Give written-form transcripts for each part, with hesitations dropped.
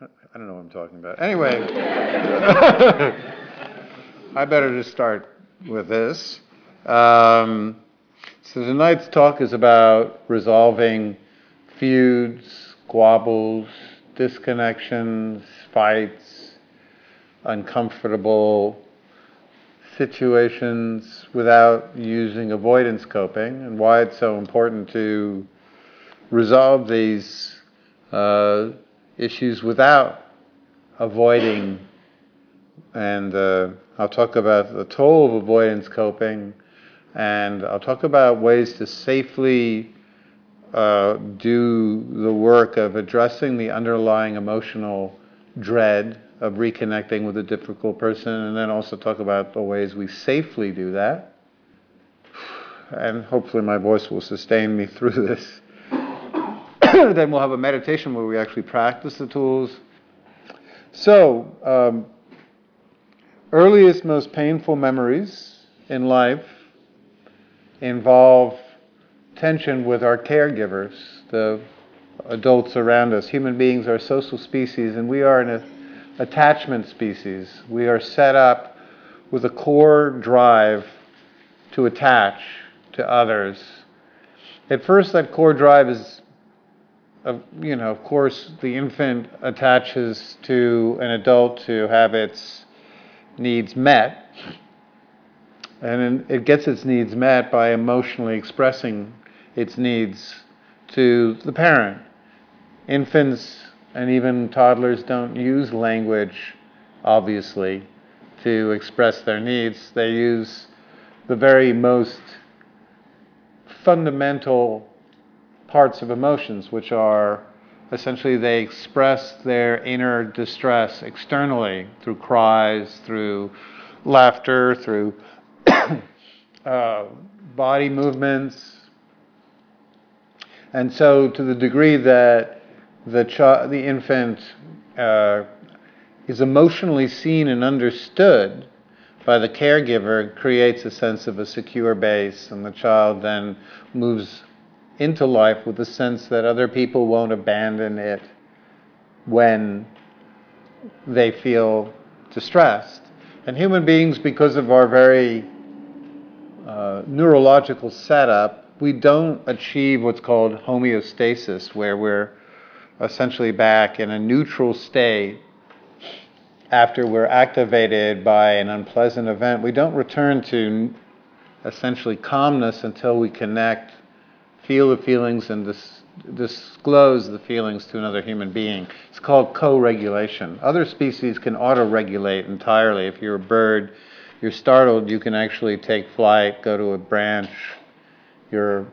I don't know what I'm talking about. Anyway, I better just start with this. So tonight's talk is about resolving feuds, squabbles, disconnections, fights, uncomfortable situations without using avoidance coping, and why it's so important to resolve these issues without avoiding. And I'll talk about the toll of avoidance coping, and I'll talk about ways to safely do the work of addressing the underlying emotional dread of reconnecting with a difficult person, and then also talk about the ways we safely do that. And hopefully my voice will sustain me through this. Then we'll have a meditation where we actually practice the tools. So, earliest, most painful memories in life involve tension with our caregivers, the adults around us. Human beings are social species, and we are an attachment species. We are set up with a core drive to attach to others. At first, that core drive is of course, the infant attaches to an adult to have its needs met. And it gets its needs met by emotionally expressing its needs to the parent. Infants and even toddlers don't use language, obviously, to express their needs. They use the very most fundamental parts of emotions, which are essentially they express their inner distress externally through cries, through laughter, through body movements. And so to the degree that the infant is emotionally seen and understood by the caregiver, it creates a sense of a secure base, and the child then moves into life with the sense that other people won't abandon it when they feel distressed. And human beings, because of our very neurological setup, we don't achieve what's called homeostasis, where we're essentially back in a neutral state after we're activated by an unpleasant event. We don't return to essentially calmness until we connect, feel the feelings, and disclose the feelings to another human being. It's called co-regulation. Other species can auto-regulate entirely. If you're a bird, you're startled, you can actually take flight, go to a branch. Your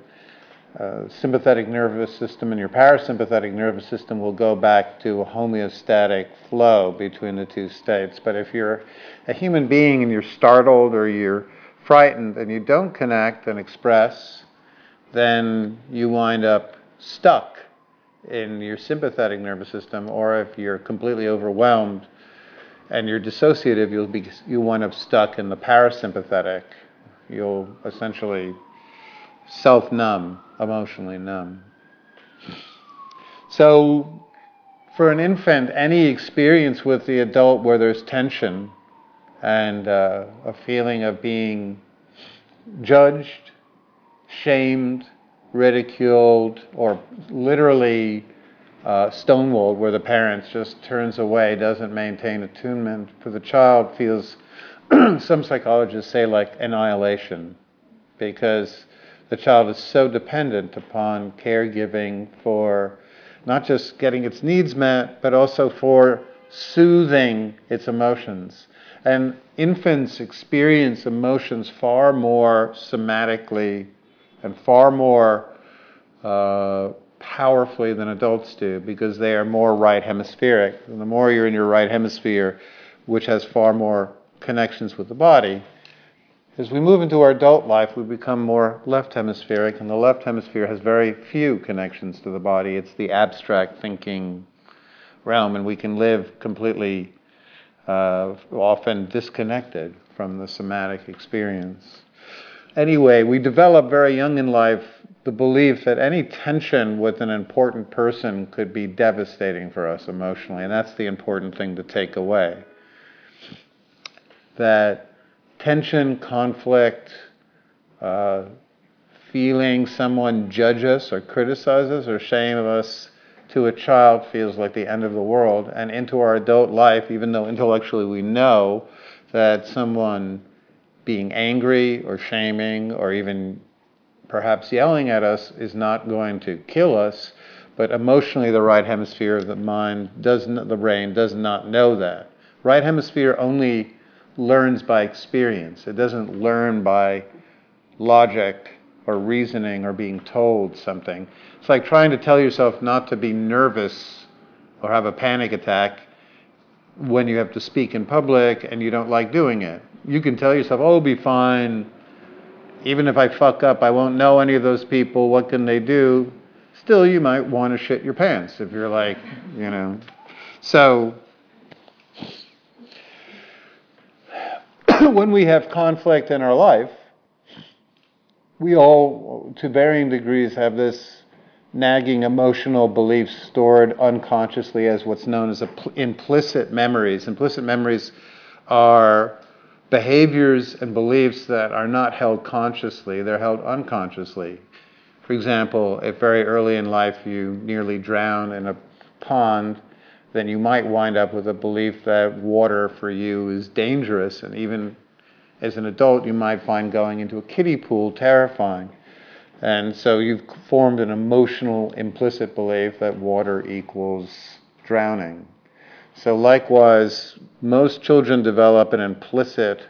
sympathetic nervous system and your parasympathetic nervous system will go back to a homeostatic flow between the two states. But if you're a human being and you're startled or you're frightened and you don't connect and express, then you wind up stuck in your sympathetic nervous system, or if you're completely overwhelmed and you're dissociative, you wind up stuck in the parasympathetic. You'll essentially self-numb, emotionally numb. So for an infant, any experience with the adult where there's tension and a feeling of being judged, shamed, ridiculed, or literally stonewalled, where the parent just turns away, doesn't maintain attunement, for the child feels, some psychologists say, like annihilation, because the child is so dependent upon caregiving for not just getting its needs met, but also for soothing its emotions. And infants experience emotions far more somatically and far more powerfully than adults do, because they are more right hemispheric. And the more you're in your right hemisphere, which has far more connections with the body, as we move into our adult life, we become more left hemispheric, and the left hemisphere has very few connections to the body. It's the abstract thinking realm, and we can live completely often disconnected from the somatic experience. Anyway, we develop very young in life the belief that any tension with an important person could be devastating for us emotionally, and that's the important thing to take away. That tension, conflict, feeling someone judge us or criticize us or shame us to a child feels like the end of the world, and into our adult life, even though intellectually we know that someone being angry or shaming or even perhaps yelling at us is not going to kill us, but emotionally the right hemisphere of the mind, the brain, does not know that. Right hemisphere only learns by experience. It doesn't learn by logic or reasoning or being told something. It's like trying to tell yourself not to be nervous or have a panic attack when you have to speak in public and you don't like doing it. You can tell yourself, oh, it'll be fine. Even if I fuck up, I won't know any of those people. What can they do? Still, you might want to shit your pants if you're like, you know. So when we have conflict in our life, we all, to varying degrees, have this nagging emotional belief stored unconsciously as what's known as implicit memories. Implicit memories are behaviors and beliefs that are not held consciously, they're held unconsciously. For example, if very early in life you nearly drown in a pond, then you might wind up with a belief that water for you is dangerous, and even as an adult, you might find going into a kiddie pool terrifying. And so you've formed an emotional implicit belief that water equals drowning. So likewise, most children develop an implicit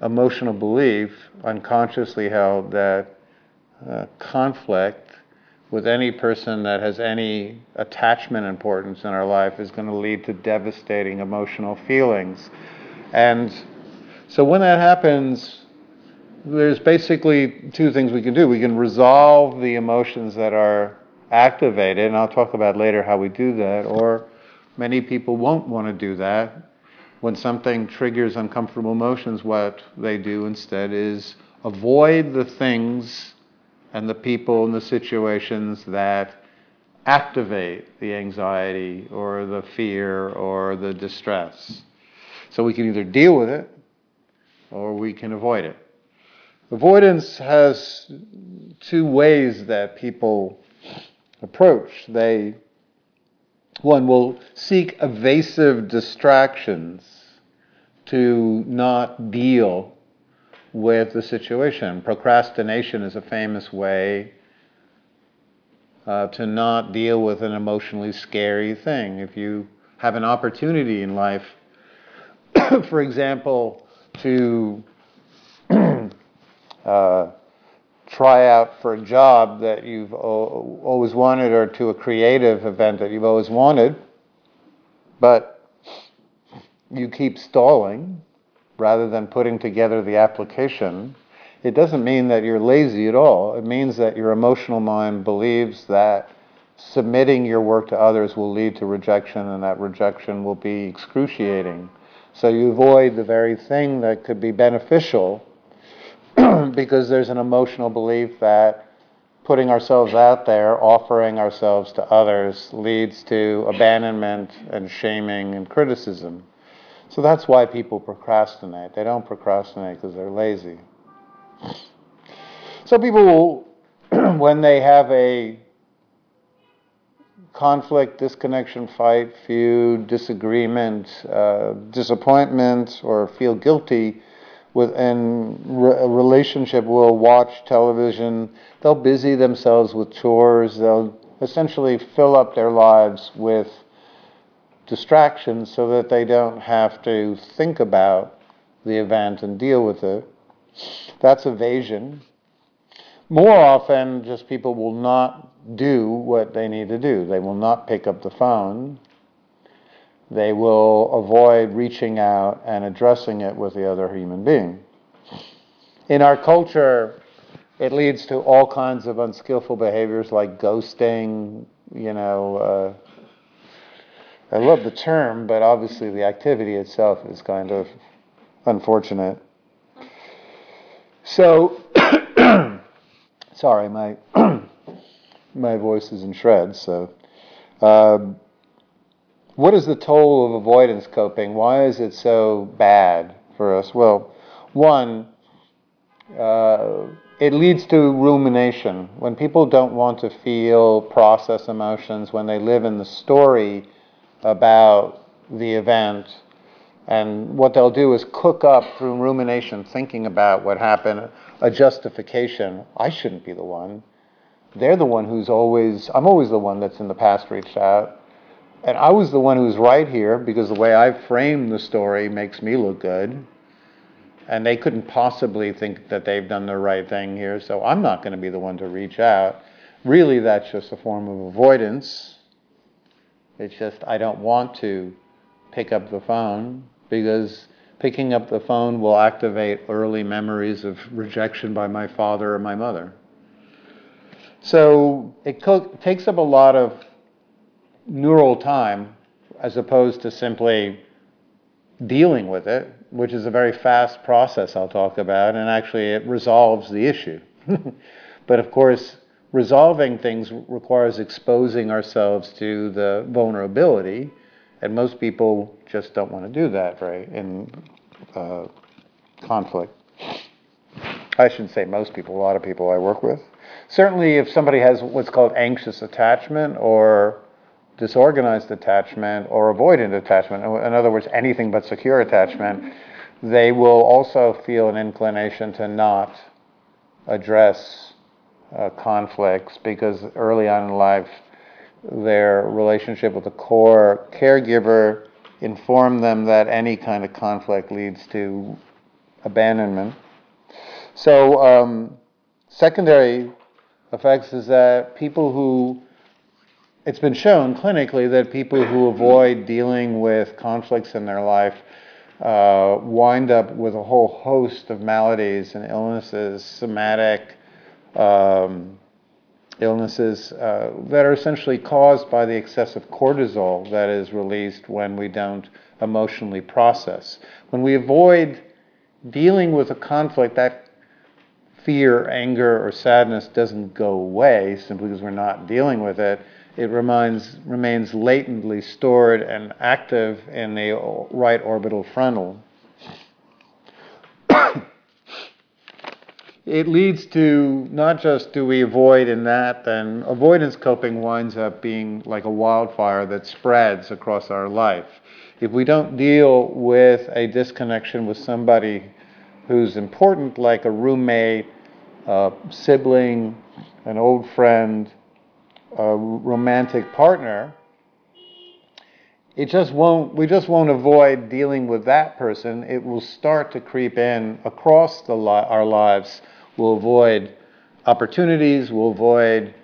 emotional belief, unconsciously held, that conflict with any person that has any attachment importance in our life is going to lead to devastating emotional feelings. And so when that happens, there's basically two things we can do. We can resolve the emotions that are activated, and I'll talk about later how we do that, or many people won't want to do that. When something triggers uncomfortable emotions, what they do instead is avoid the things and the people and the situations that activate the anxiety or the fear or the distress. So we can either deal with it, or we can avoid it. Avoidance has two ways that people approach. One will seek evasive distractions to not deal with the situation. Procrastination is a famous way to not deal with an emotionally scary thing. If you have an opportunity in life, for example, to try out for a job that you've always wanted, or to a creative event that you've always wanted, but you keep stalling rather than putting together the application, it doesn't mean that you're lazy at all. It means that your emotional mind believes that submitting your work to others will lead to rejection, and that rejection will be excruciating. So you avoid the very thing that could be beneficial because there's an emotional belief that putting ourselves out there, offering ourselves to others, leads to abandonment and shaming and criticism. So that's why people procrastinate. They don't procrastinate because they're lazy. So people will, when they have a conflict, disconnection, fight, feud, disagreement, disappointment, or feel guilty within a relationship, will watch television, they'll busy themselves with chores, they'll essentially fill up their lives with distractions so that they don't have to think about the event and deal with it. That's evasion. More often, just people will not do what they need to do. They will not pick up the phone. They will avoid reaching out and addressing it with the other human being. In our culture, it leads to all kinds of unskillful behaviors like ghosting, you know. I love the term, but obviously the activity itself is kind of unfortunate. So Sorry, my voice is in shreds. So, what is the toll of avoidance coping? Why is it so bad for us? Well, one, it leads to rumination. When people don't want to feel, process emotions, when they live in the story about the event, and what they'll do is cook up through rumination, thinking about what happened, a justification. I shouldn't be the one. They're the one who's always, I'm always the one that's in the past reached out. And I was the one who's right here because the way I framed the story makes me look good. And they couldn't possibly think that they've done the right thing here, so I'm not going to be the one to reach out. Really, that's just a form of avoidance. It's just I don't want to pick up the phone because picking up the phone will activate early memories of rejection by my father or my mother. So it takes up a lot of neural time as opposed to simply dealing with it, which is a very fast process I'll talk about, and actually it resolves the issue. But of course, resolving things requires exposing ourselves to the vulnerability, and most people just don't want to do that, right, in conflict. I shouldn't say most people, a lot of people I work with. Certainly if somebody has what's called anxious attachment or disorganized attachment or avoidant attachment, in other words, anything but secure attachment, they will also feel an inclination to not address conflicts because early on in life their relationship with the core caregiver informed them that any kind of conflict leads to abandonment. So secondary effects is that people who, it's been shown clinically that people who avoid dealing with conflicts in their life wind up with a whole host of maladies and illnesses, somatic illnesses that are essentially caused by the excessive cortisol that is released when we don't emotionally process. When we avoid dealing with a conflict, that fear, anger, or sadness doesn't go away simply because we're not dealing with it. It remains latently stored and active in the right orbital frontal. It leads to, not just do we avoid in that, then avoidance coping winds up being like a wildfire that spreads across our life. If we don't deal with a disconnection with somebody who's important, like a roommate, a sibling, an old friend, a romantic partner, we just won't avoid dealing with that person. It will start to creep in across our lives. We'll avoid opportunities, we'll avoid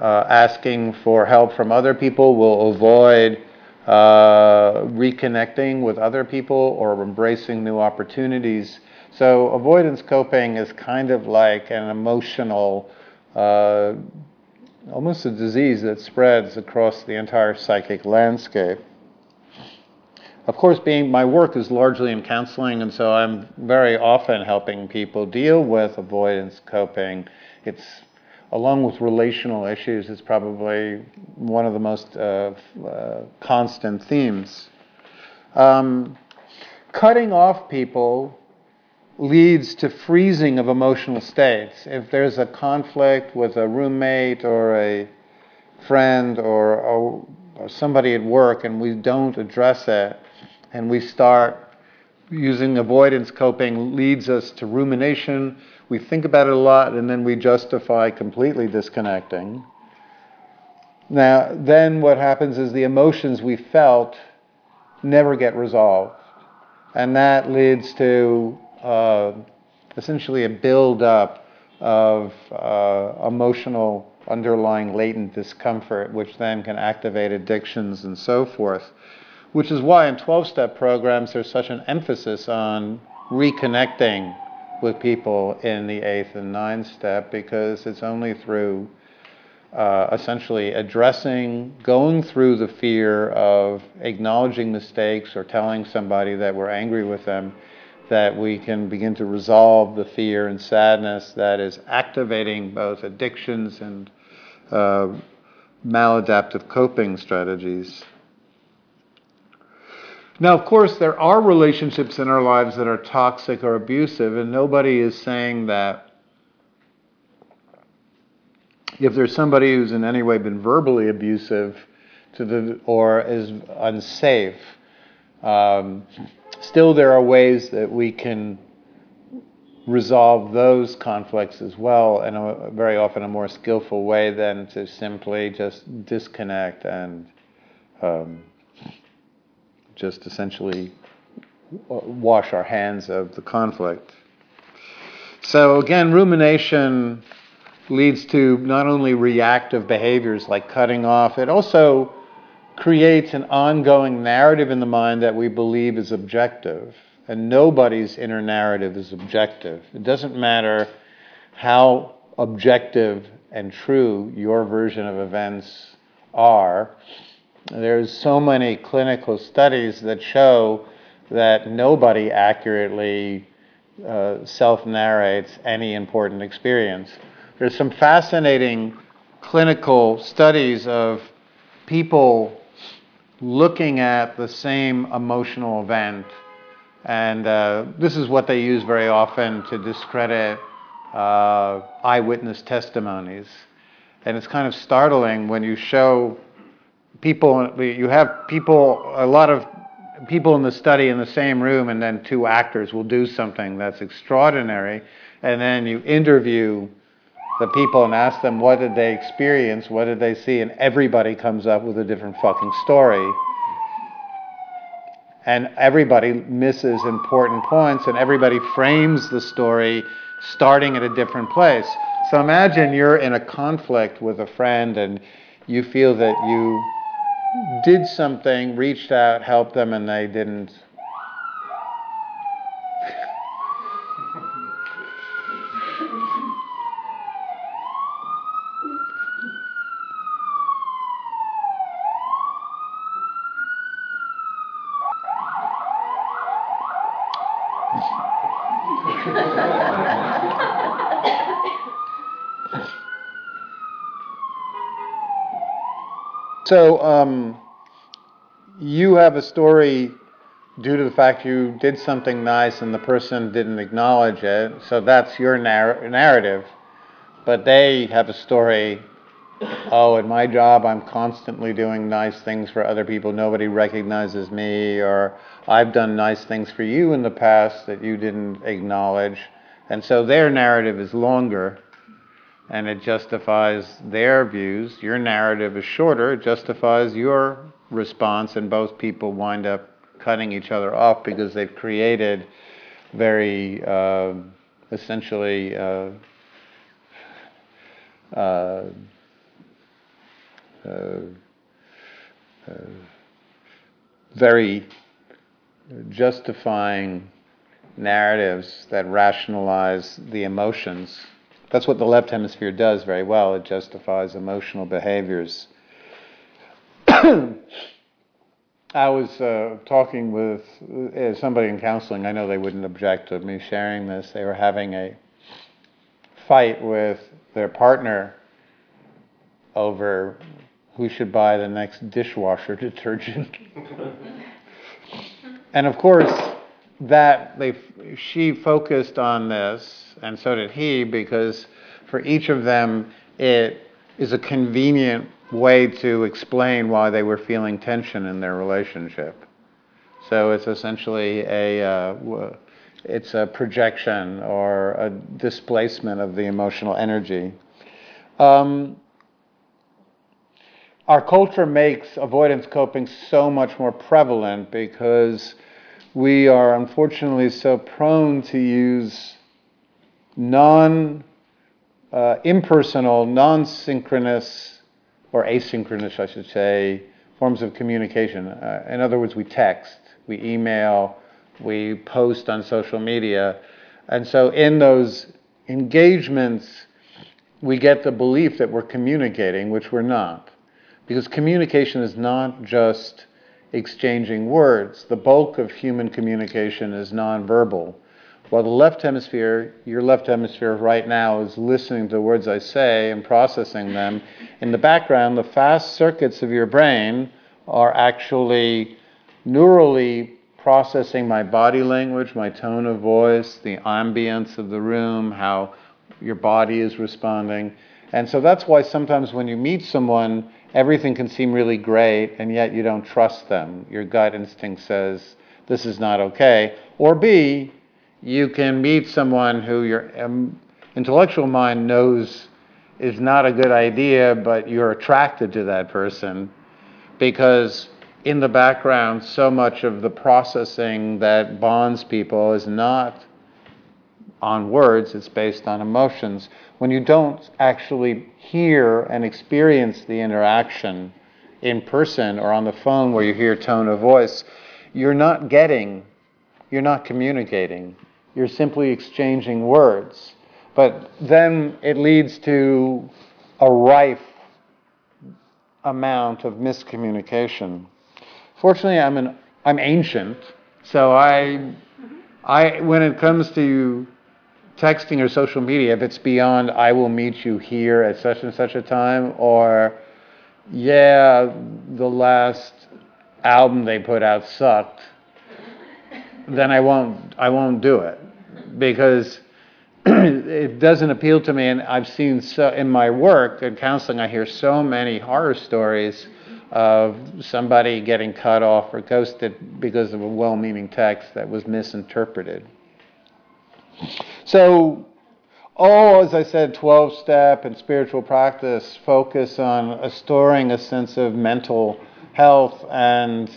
asking for help from other people, we'll avoid reconnecting with other people or embracing new opportunities. So avoidance coping is kind of like an emotional almost a disease that spreads across the entire psychic landscape. Of course, my work is largely in counseling, and so I'm very often helping people deal with avoidance coping. It's, along with relational issues, it's probably one of the most constant themes. Cutting off people leads to freezing of emotional states. If there's a conflict with a roommate or a friend or somebody at work and we don't address it and we start using avoidance coping, leads us to rumination. We think about it a lot and then we justify completely disconnecting. Now, then what happens is the emotions we felt never get resolved. And that leads to essentially a build-up of emotional underlying latent discomfort, which then can activate addictions and so forth, which is why in 12-step programs there's such an emphasis on reconnecting with people in the 8th and 9th step, because it's only through essentially addressing, going through the fear of acknowledging mistakes or telling somebody that we're angry with them, that we can begin to resolve the fear and sadness that is activating both addictions and maladaptive coping strategies. Now, of course, there are relationships in our lives that are toxic or abusive, and nobody is saying that if there's somebody who's in any way been verbally abusive to the, or is unsafe, still there are ways that we can resolve those conflicts as well in a, very often a more skillful way than to simply just disconnect and just essentially wash our hands of the conflict. So again, rumination leads to not only reactive behaviors like cutting off, it also creates an ongoing narrative in the mind that we believe is objective. And nobody's inner narrative is objective. It doesn't matter how objective and true your version of events are. There's so many clinical studies that show that nobody accurately self-narrates any important experience. There's some fascinating clinical studies of people looking at the same emotional event, and this is what they use very often to discredit eyewitness testimonies. And it's kind of startling when you show people, you have people, a lot of people in the study in the same room, and then two actors will do something that's extraordinary, and then you interview the people and ask them what did they experience, what did they see, and everybody comes up with a different fucking story. And everybody misses important points, and everybody frames the story starting at a different place. So imagine you're in a conflict with a friend and you feel that you did something, reached out, helped them, and they didn't. So you have a story due to the fact you did something nice and the person didn't acknowledge it, so that's your narrative. But they have a story, oh, at my job I'm constantly doing nice things for other people, nobody recognizes me, or I've done nice things for you in the past that you didn't acknowledge. And so their narrative is longer, and it justifies their views. Your narrative is shorter, it justifies your response, and both people wind up cutting each other off because they've created very, essentially, very justifying narratives that rationalize the emotions. That's what the left hemisphere does very well. It justifies emotional behaviors. I was talking with somebody in counseling. I know they wouldn't object to me sharing this. They were having a fight with their partner over who should buy the next dishwasher detergent. And of course, that she focused on this, and so did he, because for each of them it is a convenient way to explain why they were feeling tension in their relationship. So it's essentially a projection or a displacement of the emotional energy. Our culture makes avoidance coping so much more prevalent because we are unfortunately so prone to use impersonal, non-synchronous, or asynchronous, I should say, forms of communication. In other words, we text, we email, we post on social media. And so in those engagements, we get the belief that we're communicating, which we're not. Because communication is not just exchanging words. The bulk of human communication is nonverbal. While the left hemisphere, your left hemisphere right now, is listening to the words I say and processing them. In the background, the fast circuits of your brain are actually neurally processing my body language, my tone of voice, the ambience of the room, how your body is responding. And so that's why sometimes when you meet someone, everything can seem really great, and yet you don't trust them. Your gut instinct says, this is not okay. Or B, you can meet someone who your intellectual mind knows is not a good idea, but you're attracted to that person because in the background, so much of the processing that bonds people is not on words, it's based on emotions. When you don't actually hear and experience the interaction in person or on the phone where you hear tone of voice, you're not communicating. You're simply exchanging words. But then it leads to a rife amount of miscommunication. Fortunately, I'm ancient, so I when it comes to texting or social media, if it's beyond I will meet you here at such and such a time, or yeah, the last album they put out sucked, then I won't do it, because it doesn't appeal to me. And I've seen, so in my work in counseling, I hear so many horror stories of somebody getting cut off or ghosted because of a well-meaning text that was misinterpreted. So, as I said, 12-step and spiritual practice focus on restoring a sense of mental health and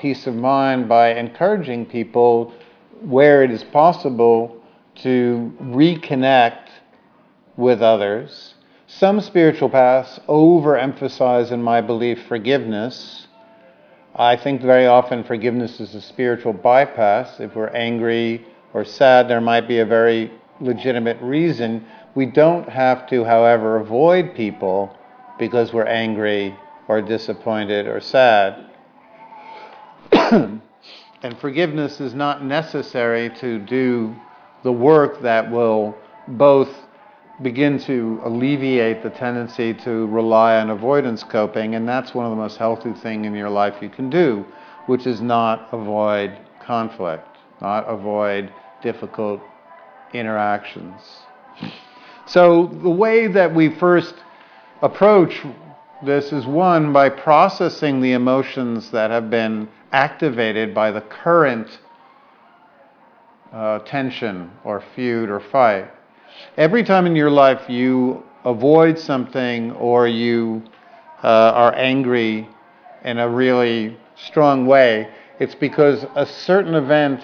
peace of mind by encouraging people, where it is possible, to reconnect with others. Some spiritual paths overemphasize, in my belief, forgiveness. I think very often forgiveness is a spiritual bypass. If we're angry or sad, there might be a very legitimate reason. We don't have to, however, avoid people because we're angry or disappointed or sad. And forgiveness is not necessary to do the work that will both begin to alleviate the tendency to rely on avoidance coping, and that's one of the most healthy things in your life you can do, which is not avoid conflict, not avoid difficult interactions. So the way that we first approach this is, one, by processing the emotions that have been activated by the current tension or feud or fight. Every time in your life you avoid something or you are angry in a really strong way, it's because a certain event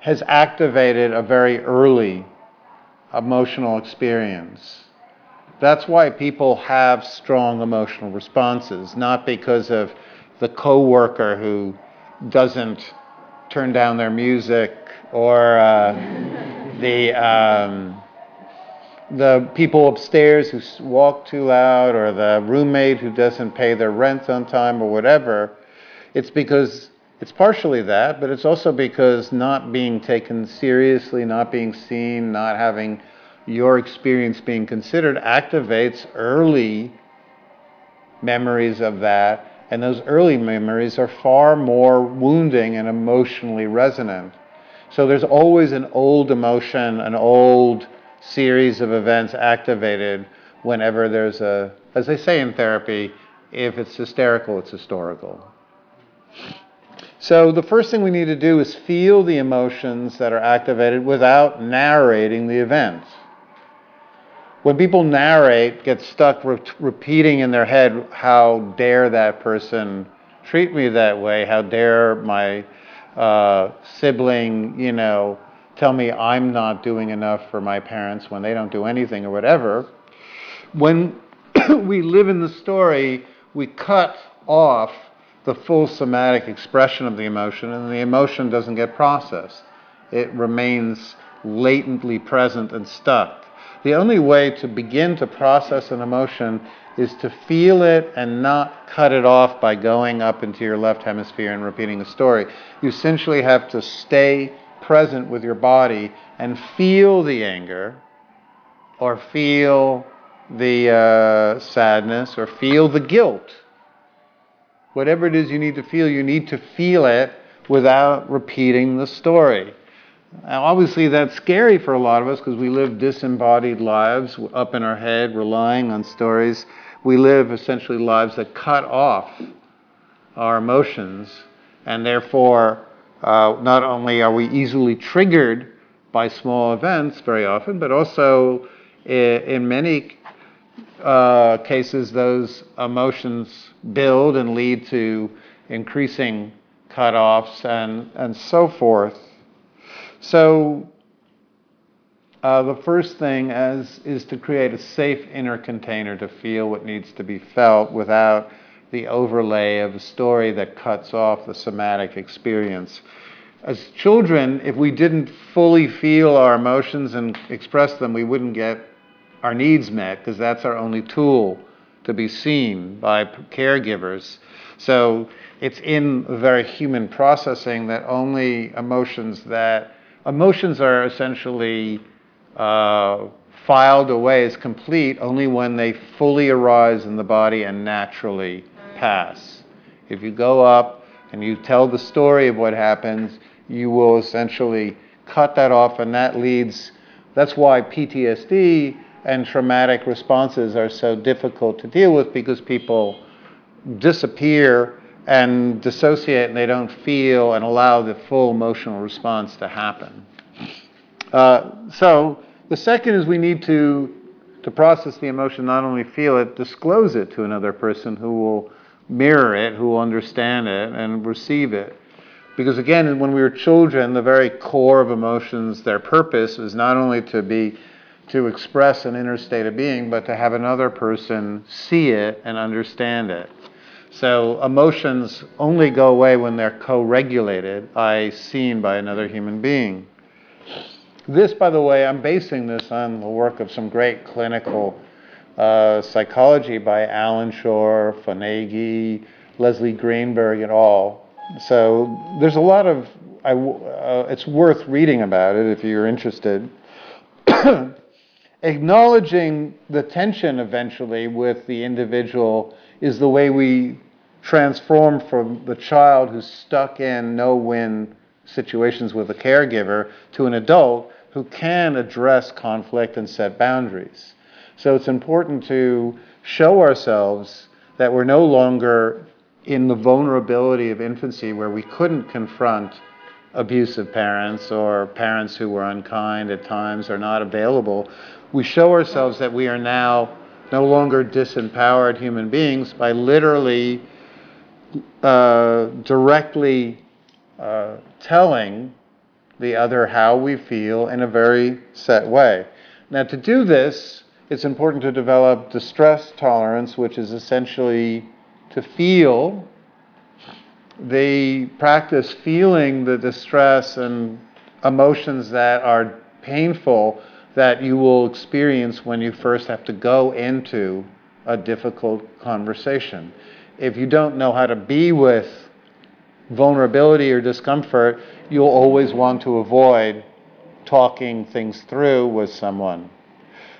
has activated a very early emotional experience. That's why people have strong emotional responses, not because of the coworker who doesn't turn down their music, or the people upstairs who walk too loud, or the roommate who doesn't pay their rent on time, or whatever. It's because, it's partially that, but it's also because not being taken seriously, not being seen, not having your experience being considered activates early memories of that. And those early memories are far more wounding and emotionally resonant. So there's always an old emotion, an old series of events activated whenever there's a, as they say in therapy, if it's hysterical, it's historical. So the first thing we need to do is feel the emotions that are activated without narrating the event. When people narrate, get stuck repeating in their head, how dare that person treat me that way? How dare my sibling, tell me I'm not doing enough for my parents when they don't do anything or whatever. When we live in the story, we cut off the full somatic expression of the emotion, and the emotion doesn't get processed. It remains latently present and stuck. The only way to begin to process an emotion is to feel it and not cut it off by going up into your left hemisphere and repeating the story. You essentially have to stay present with your body and feel the anger, or feel the sadness, or feel the guilt. Whatever it is you need to feel it without repeating the story. Now, obviously that's scary for a lot of us because we live disembodied lives up in our head, relying on stories. We live essentially lives that cut off our emotions, and therefore not only are we easily triggered by small events very often, but also in many cases those emotions build and lead to increasing cutoffs and so forth. So the first thing is to create a safe inner container to feel what needs to be felt without the overlay of a story that cuts off the somatic experience. As children, if we didn't fully feel our emotions and express them, we wouldn't get our needs met, because that's our only tool to be seen by caregivers. So it's in very human processing that only emotions that emotions are essentially filed away as complete only when they fully arise in the body and naturally pass. If you go up and you tell the story of what happens, you will essentially cut that off, and that leads, that's why PTSD and traumatic responses are so difficult to deal with, because people disappear and dissociate, and they don't feel and allow the full emotional response to happen. So the second is we need to process the emotion, not only feel it, disclose it to another person who will mirror it, who will understand it and receive it. Because again, when we were children, the very core of emotions, their purpose is not only to express an inner state of being, but to have another person see it and understand it. So emotions only go away when they're co-regulated, i.e. seen by another human being. This, by the way, I'm basing this on the work of some great clinical psychology by Alan Shore, Fonagy, Leslie Greenberg et al. So there's a lot of, it's worth reading about it if you're interested. Acknowledging the tension eventually with the individual is the way we transform from the child who's stuck in no-win situations with a caregiver to an adult who can address conflict and set boundaries. So it's important to show ourselves that we're no longer in the vulnerability of infancy where we couldn't confront abusive parents or parents who were unkind at times or not available. We show ourselves that we are now no longer disempowered human beings by literally directly telling the other how we feel in a very set way. Now, to do this, it's important to develop distress tolerance, which is essentially to feel the practice feeling the distress and emotions that are painful that you will experience when you first have to go into a difficult conversation. If you don't know how to be with vulnerability or discomfort, you'll always want to avoid talking things through with someone.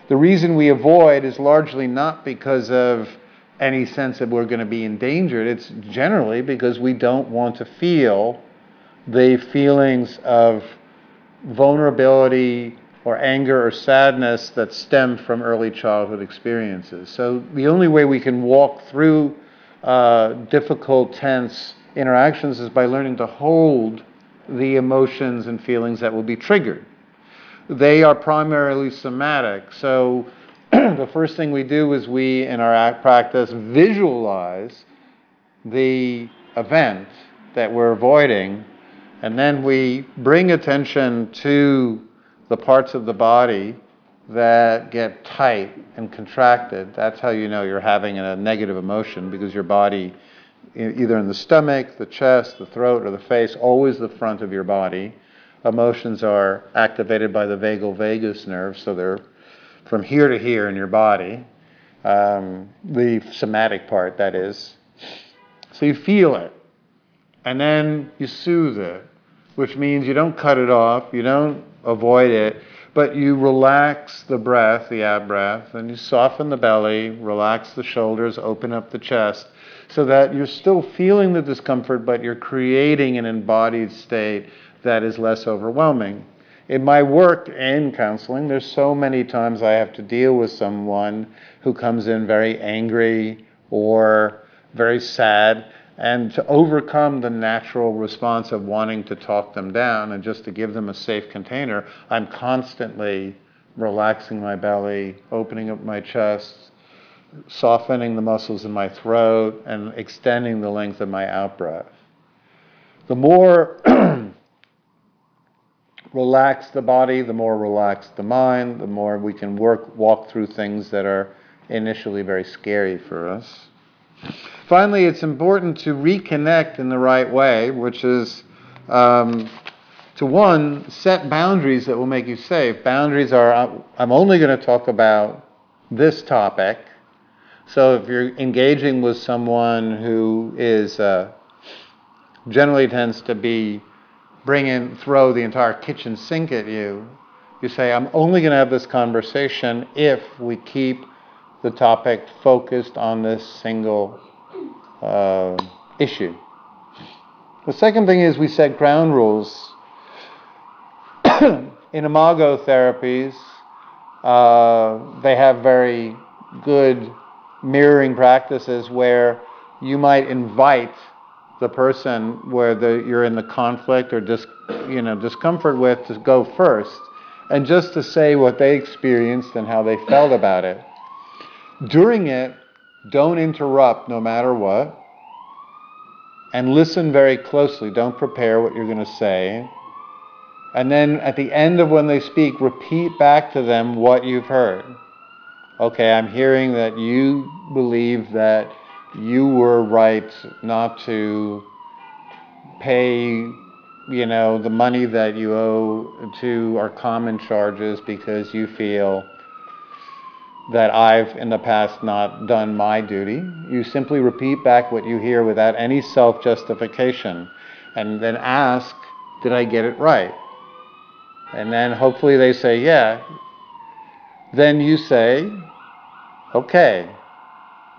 The reason we avoid is largely not because of any sense that we're going to be endangered. It's generally because we don't want to feel the feelings of vulnerability or anger or sadness that stem from early childhood experiences. So the only way we can walk through difficult, tense interactions is by learning to hold the emotions and feelings that will be triggered. They are primarily somatic. So the first thing we do is we, in our practice, visualize the event that we're avoiding, and then we bring attention to the parts of the body that get tight and contracted. That's how you know you're having a negative emotion, because your body, either in the stomach, the chest, the throat, or the face, always the front of your body, emotions are activated by the vagal vagus nerve, so they're from here to here in your body. the somatic part, that is. So you feel it, and then you soothe it, which means you don't cut it off, you don't avoid it, but you relax the breath, the out-breath, and you soften the belly, relax the shoulders, open up the chest, so that you're still feeling the discomfort, but you're creating an embodied state that is less overwhelming. In my work in counseling, there's so many times I have to deal with someone who comes in very angry or very sad, and to overcome the natural response of wanting to talk them down and just to give them a safe container, I'm constantly relaxing my belly, opening up my chest, softening the muscles in my throat, and extending the length of my out-breath. The more relaxed the body, the more relaxed the mind, the more we can walk through things that are initially very scary for us. Finally, it's important to reconnect in the right way, which is to one, set boundaries that will make you safe. Boundaries are, I'm only going to talk about this topic. So if you're engaging with someone who is generally tends to be throw the entire kitchen sink at you, you say, I'm only going to have this conversation if we keep the topic focused on this single issue. The second thing is we set ground rules. In Imago therapies, they have very good mirroring practices where you might invite the person where you're in the conflict or discomfort with to go first, and just to say what they experienced and how they felt about it. During it, don't interrupt no matter what, and listen very closely. Don't prepare what you're going to say. And then at the end of when they speak, repeat back to them what you've heard. Okay, I'm hearing that you believe that you were right not to pay, the money that you owe to our common charges because you feel that I've in the past not done my duty. You simply repeat back what you hear without any self-justification, and then ask, did I get it right? And then hopefully they say, yeah. Then you say, okay,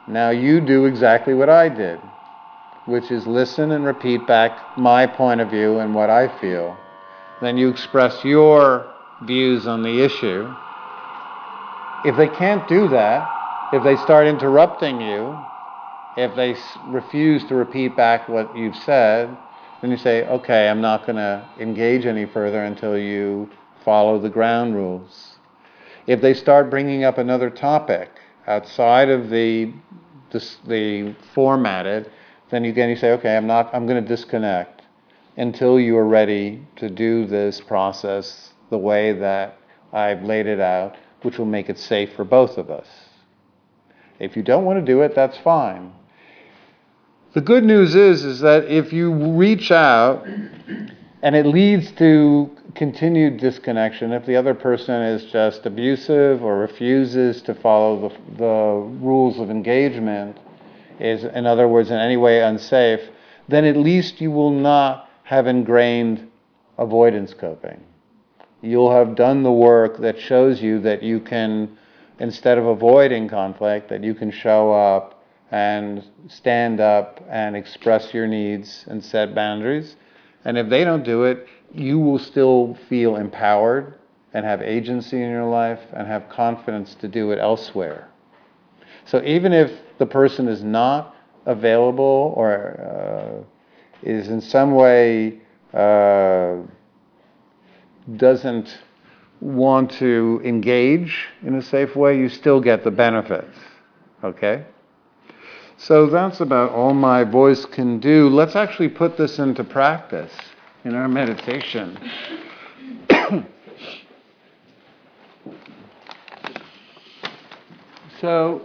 now you do exactly what I did, which is listen and repeat back my point of view and what I feel. Then you express your views on the issue. If they can't do that, if they start interrupting you, if they refuse to repeat back what you've said, then you say, okay, I'm not going to engage any further until you follow the ground rules. If they start bringing up another topic outside of the formatted, then you say, okay, I'm going to disconnect until you are ready to do this process the way that I've laid it out, which will make it safe for both of us. If you don't want to do it, that's fine. The good news is that if you reach out and it leads to continued disconnection, if the other person is just abusive or refuses to follow the rules of engagement, is, in other words, in any way unsafe, then at least you will not have ingrained avoidance coping. You'll have done the work that shows you that you can, instead of avoiding conflict, that you can show up and stand up and express your needs and set boundaries. And if they don't do it, you will still feel empowered and have agency in your life and have confidence to do it elsewhere. So even if the person is not available or is in some way doesn't want to engage in a safe way, you still get the benefits. Okay? So that's about all my voice can do. Let's actually put this into practice in our meditation. So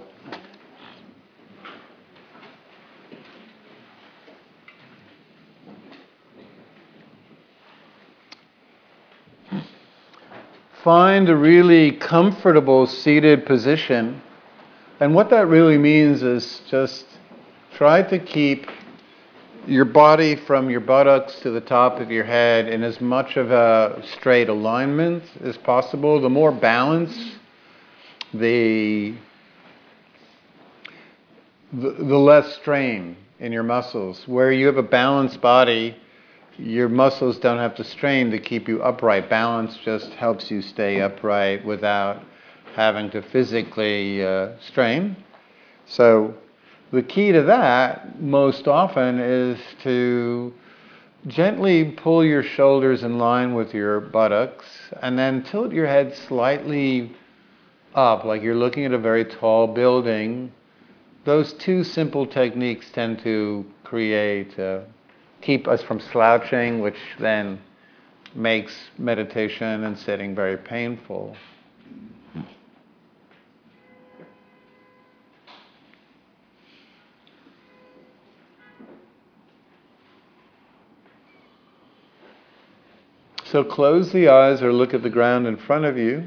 find a really comfortable seated position And what that really means is just try to keep your body from your buttocks to the top of your head in as much of a straight alignment as possible. The more balance, the less strain in your muscles. Where you have a balanced body, your muscles don't have to strain to keep you upright. Balance just helps you stay upright without having to physically strain. So the key to that, most often, is to gently pull your shoulders in line with your buttocks and then tilt your head slightly up, like you're looking at a very tall building. Those two simple techniques tend to create, keep us from slouching, which then makes meditation and sitting very painful. So close the eyes or look at the ground in front of you.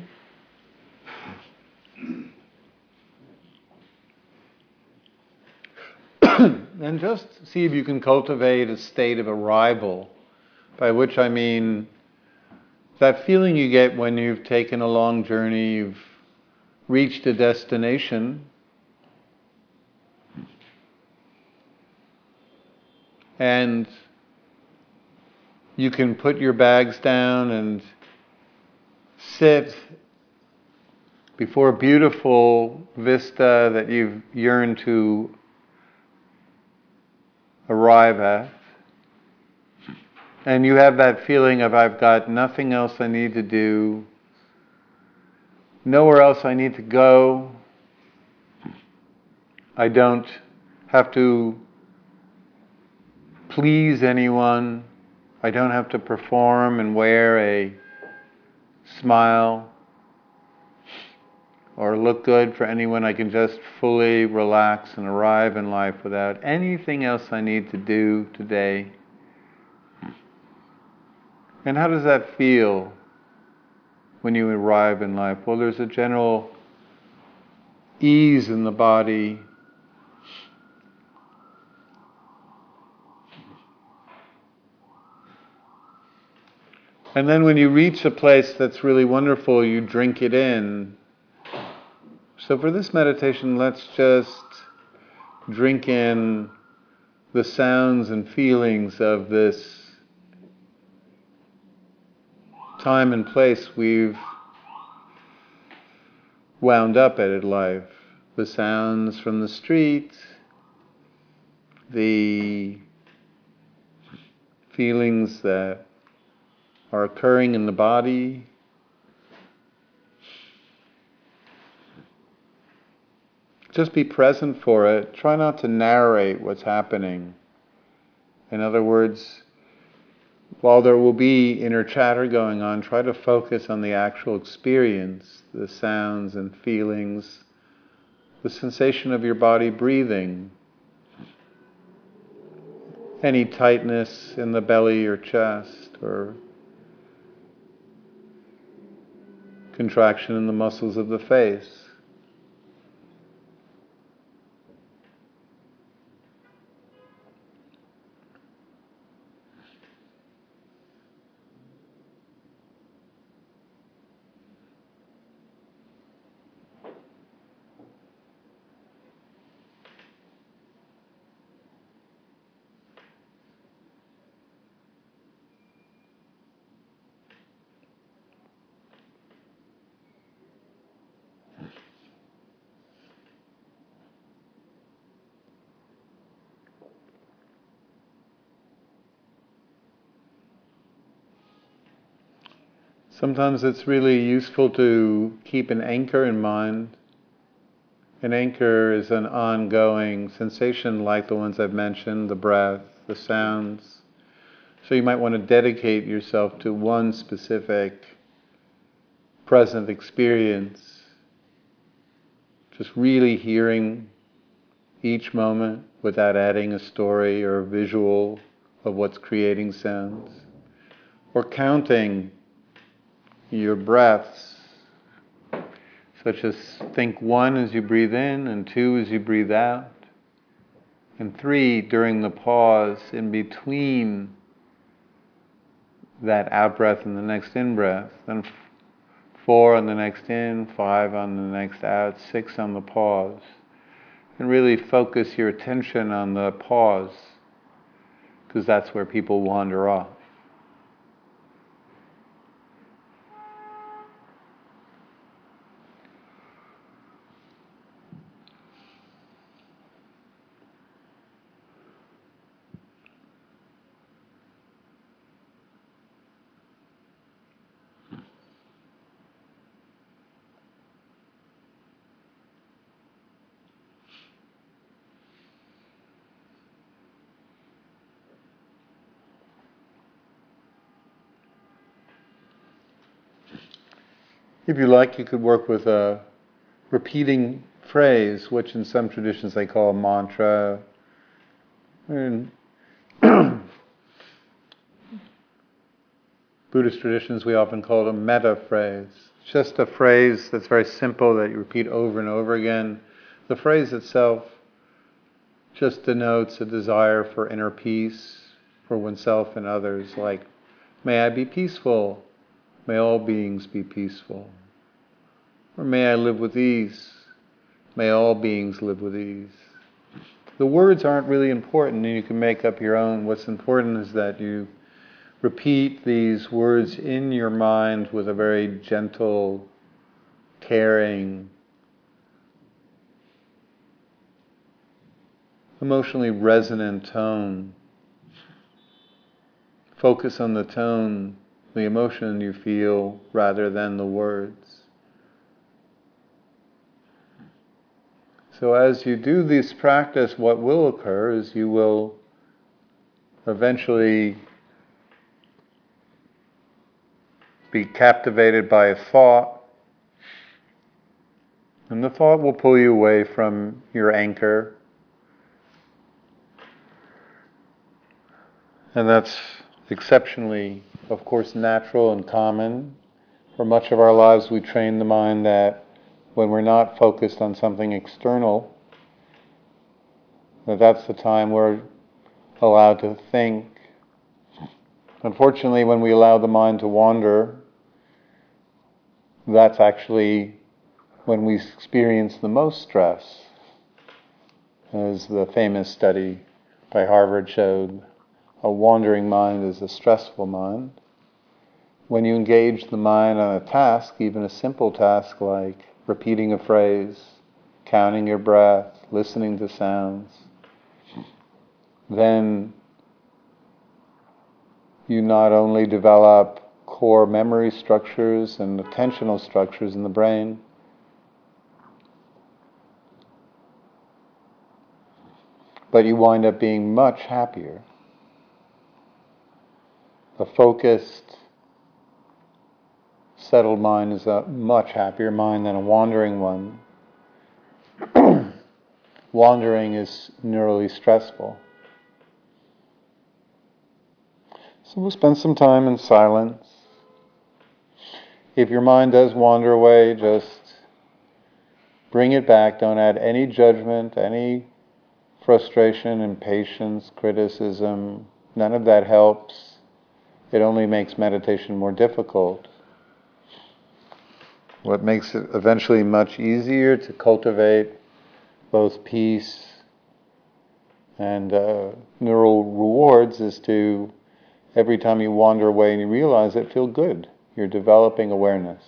And just see if you can cultivate a state of arrival, by which I mean that feeling you get when you've taken a long journey, you've reached a destination, and you can put your bags down and sit before a beautiful vista that you've yearned to arrive at. And you have that feeling of, I've got nothing else I need to do, nowhere else I need to go. I don't have to please anyone. I don't have to perform and wear a smile or look good for anyone. I can just fully relax and arrive in life without anything else I need to do today. And how does that feel when you arrive in life? Well, there's a general ease in the body. And then when you reach a place that's really wonderful, you drink it in. So for this meditation, let's just drink in the sounds and feelings of this time and place we've wound up at in life. The sounds from the street, the feelings that are occurring in the body. Just be present for it. Try not to narrate what's happening. In other words, while there will be inner chatter going on, try to focus on the actual experience, the sounds and feelings, the sensation of your body breathing, any tightness in the belly or chest, or contraction in the muscles of the face. Sometimes it's really useful to keep an anchor in mind. An anchor is an ongoing sensation like the ones I've mentioned, the breath, the sounds. So you might want to dedicate yourself to one specific present experience. Just really hearing each moment without adding a story or a visual of what's creating sounds. Or counting your breaths. such as think one as you breathe in and two as you breathe out, and three during the pause in between that out-breath and the next in-breath, then four on the next in, five on the next out, six on the pause. And really focus your attention on the pause, because that's where people wander off. If you like, you could work with a repeating phrase, which in some traditions they call a mantra. In Buddhist traditions, we often call it a metta phrase. It's just a phrase that's very simple that you repeat over and over again. The phrase itself just denotes a desire for inner peace for oneself and others, like, may I be peaceful. May all beings be peaceful. Or may I live with ease. May all beings live with ease. The words aren't really important, and you can make up your own. What's important is that you repeat these words in your mind with a very gentle, caring, emotionally resonant tone. Focus on the tone, the emotion you feel, rather than the words. So as you do this practice, what will occur is you will eventually be captivated by a thought, and the thought will pull you away from your anchor. And that's exceptionally, of course, natural and common. For much of our lives, we train the mind that when we're not focused on something external, that that's the time we're allowed to think. Unfortunately, when we allow the mind to wander, that's actually when we experience the most stress. As the famous study by Harvard showed, a wandering mind is a stressful mind. When you engage the mind on a task, even a simple task like repeating a phrase, counting your breath, listening to sounds, then you not only develop core memory structures and attentional structures in the brain, but you wind up being much happier. A focused, settled mind is a much happier mind than a wandering one. Wandering is neurally stressful. So we'll spend some time in silence. If your mind does wander away, just bring it back. Don't add any judgment, any frustration, impatience, criticism. None of that helps. It only makes meditation more difficult. What makes it eventually much easier to cultivate both peace and neural rewards is to, every time you wander away and you realize it, feel good. You're developing awareness.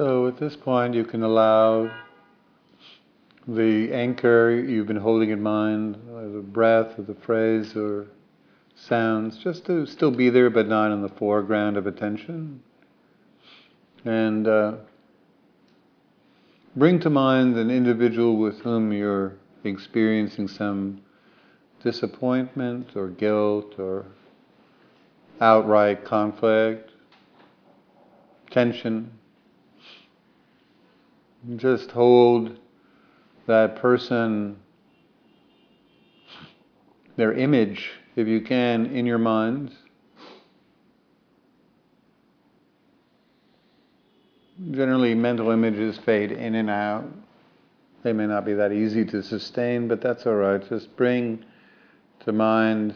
So at this point you can allow the anchor you've been holding in mind, the breath or the phrase or sounds, just to still be there but not in the foreground of attention. And bring to mind an individual with whom you're experiencing some disappointment or guilt or outright conflict, tension. Just hold that person, their image, if you can, in your mind. Generally, mental images fade in and out. They may not be that easy to sustain, but that's all right. Just bring to mind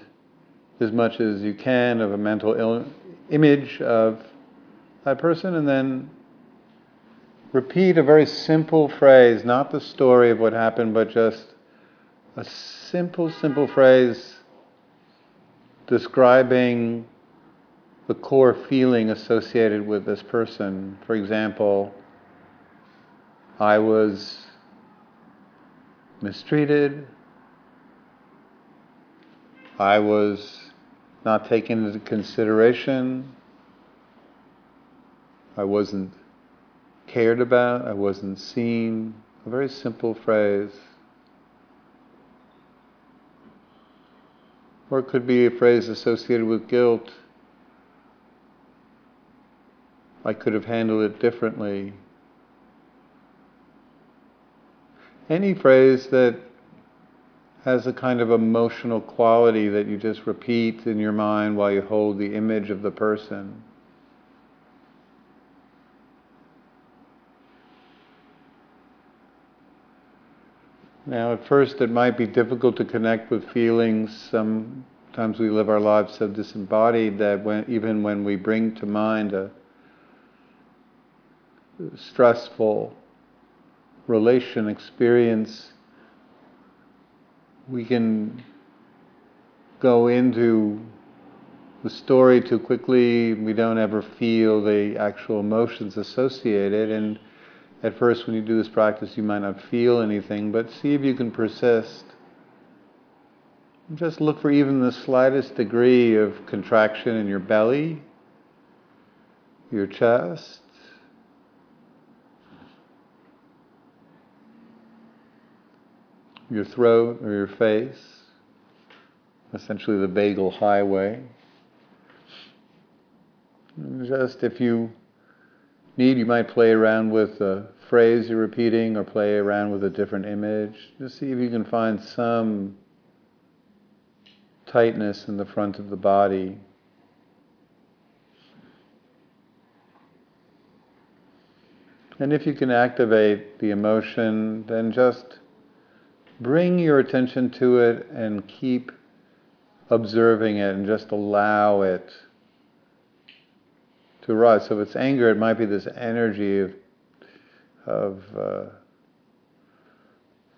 as much as you can of a mental image of that person, and then repeat a very simple phrase, not the story of what happened, but just a simple phrase describing the core feeling associated with this person. For example, I was mistreated, I was not taken into consideration, I wasn't cared about, I wasn't seen. A very simple phrase. Or it could be a phrase associated with guilt. I could have handled it differently. Any phrase that has a kind of emotional quality that you just repeat in your mind while you hold the image of the person. Now, at first it might be difficult to connect with feelings. Sometimes we live our lives so disembodied that even when we bring to mind a stressful relation experience, we can go into the story too quickly. We don't ever feel the actual emotions associated. And at first, when you do this practice, you might not feel anything, but see if you can persist. Just look for even the slightest degree of contraction in your belly, your chest. Your throat or your face, essentially the vagal highway. Just if you need, you might play around with the phrase you're repeating or play around with a different image. Just see if you can find some tightness in the front of the body. And if you can activate the emotion, then just bring your attention to it and keep observing it and just allow it to rise. So if it's anger, it might be this energy of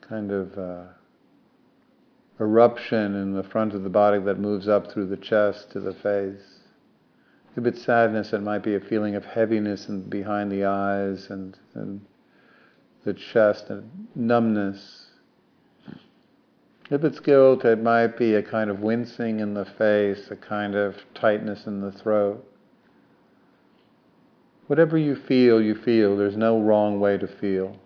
kind of eruption in the front of the body that moves up through the chest to the face. If it's sadness, it might be a feeling of heaviness and behind the eyes and the chest and numbness. If it's guilt, it might be a kind of wincing in the face, a kind of tightness in the throat. Whatever you feel, you feel. There's no wrong way to feel.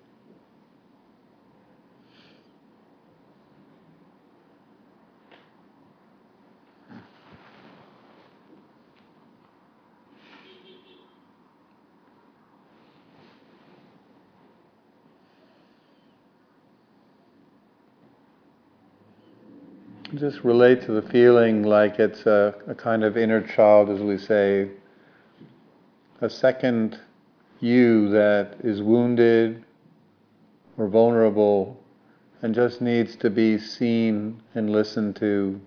Just relate to the feeling like it's a kind of inner child, as we say, a second you that is wounded or vulnerable and just needs to be seen and listened to,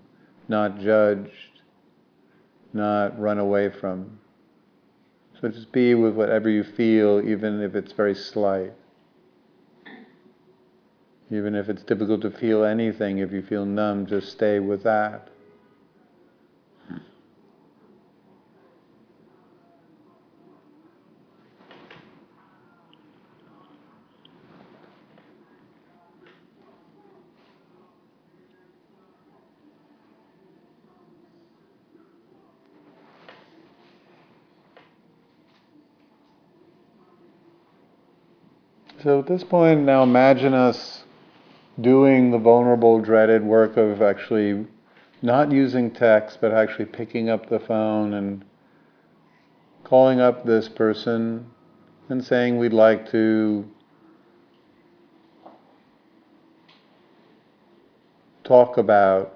not judged, not run away from. So just be with whatever you feel, even if it's very slight. Even if it's difficult to feel anything, if you feel numb, just stay with that. So at this point, now imagine us doing the vulnerable, dreaded work of actually not using text, but actually picking up the phone and calling up this person and saying we'd like to talk about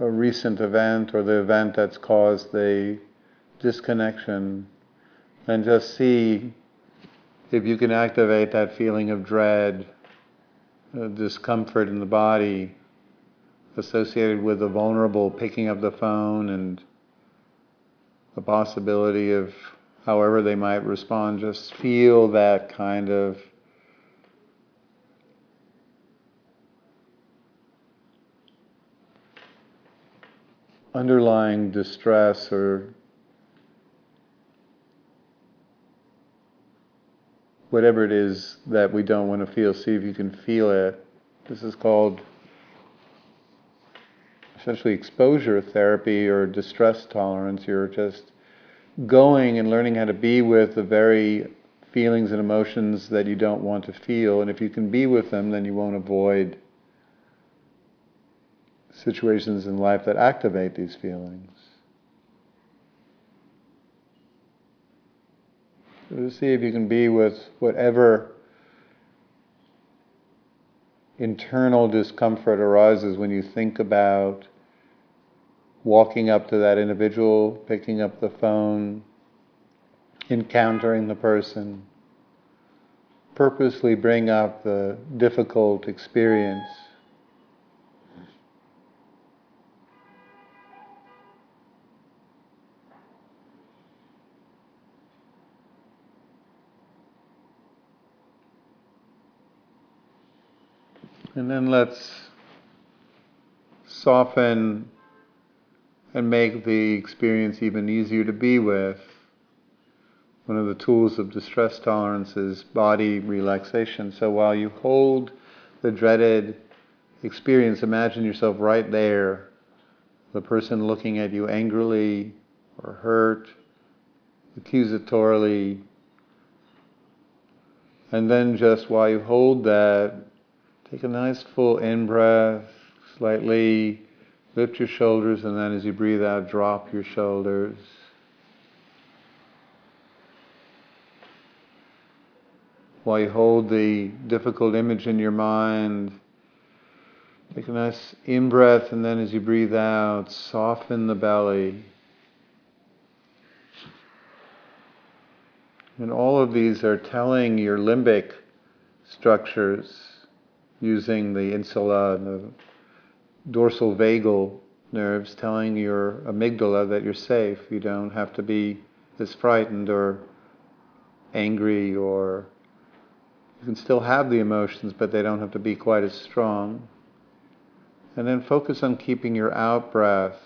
a recent event or the event that's caused the disconnection, and just see if you can activate that feeling of dread, discomfort in the body associated with the vulnerable picking up the phone and the possibility of however they might respond. Just feel that kind of underlying distress or whatever it is that we don't want to feel. See if you can feel it. This is called essentially exposure therapy or distress tolerance. You're just going and learning how to be with the very feelings and emotions that you don't want to feel. And if you can be with them, then you won't avoid situations in life that activate these feelings. So just see if you can be with whatever internal discomfort arises when you think about walking up to that individual, picking up the phone, encountering the person. Purposely bring up the difficult experience. And then let's soften and make the experience even easier to be with. One of the tools of distress tolerance is body relaxation. So while you hold the dreaded experience, imagine yourself right there, the person looking at you angrily or hurt, accusatorily. And then just while you hold that, take a nice full in-breath, slightly lift your shoulders, and then as you breathe out, drop your shoulders. While you hold the difficult image in your mind, take a nice in-breath, and then as you breathe out, soften the belly. And all of these are telling your limbic structures, using the insula and the dorsal vagal nerves, telling your amygdala that you're safe. You don't have to be this frightened or angry, or you can still have the emotions, but they don't have to be quite as strong. And then focus on keeping your out-breath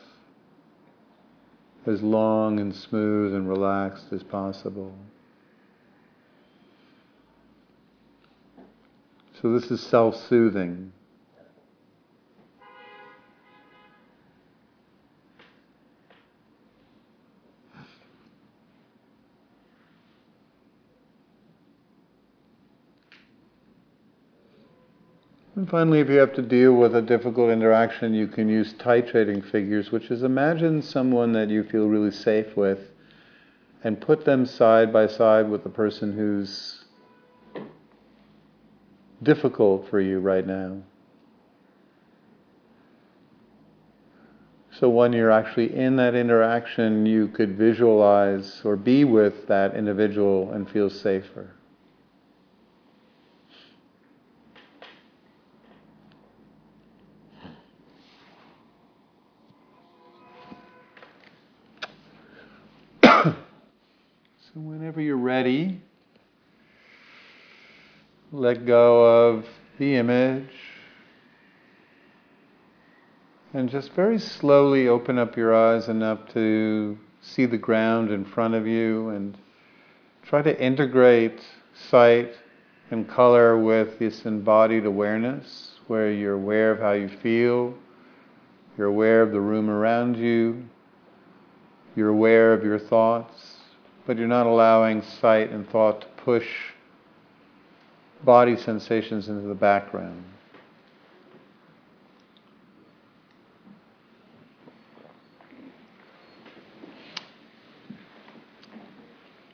as long and smooth and relaxed as possible. So this is self-soothing. And finally, if you have to deal with a difficult interaction, you can use titrating figures, which is imagine someone that you feel really safe with and put them side by side with the person who's difficult for you right now. So when you're actually in that interaction, you could visualize or be with that individual and feel safer. So whenever you're ready, let go of the image and just very slowly open up your eyes enough to see the ground in front of you, and try to integrate sight and color with this embodied awareness, where you're aware of how you feel, you're aware of the room around you, you're aware of your thoughts, but you're not allowing sight and thought to push body sensations into the background.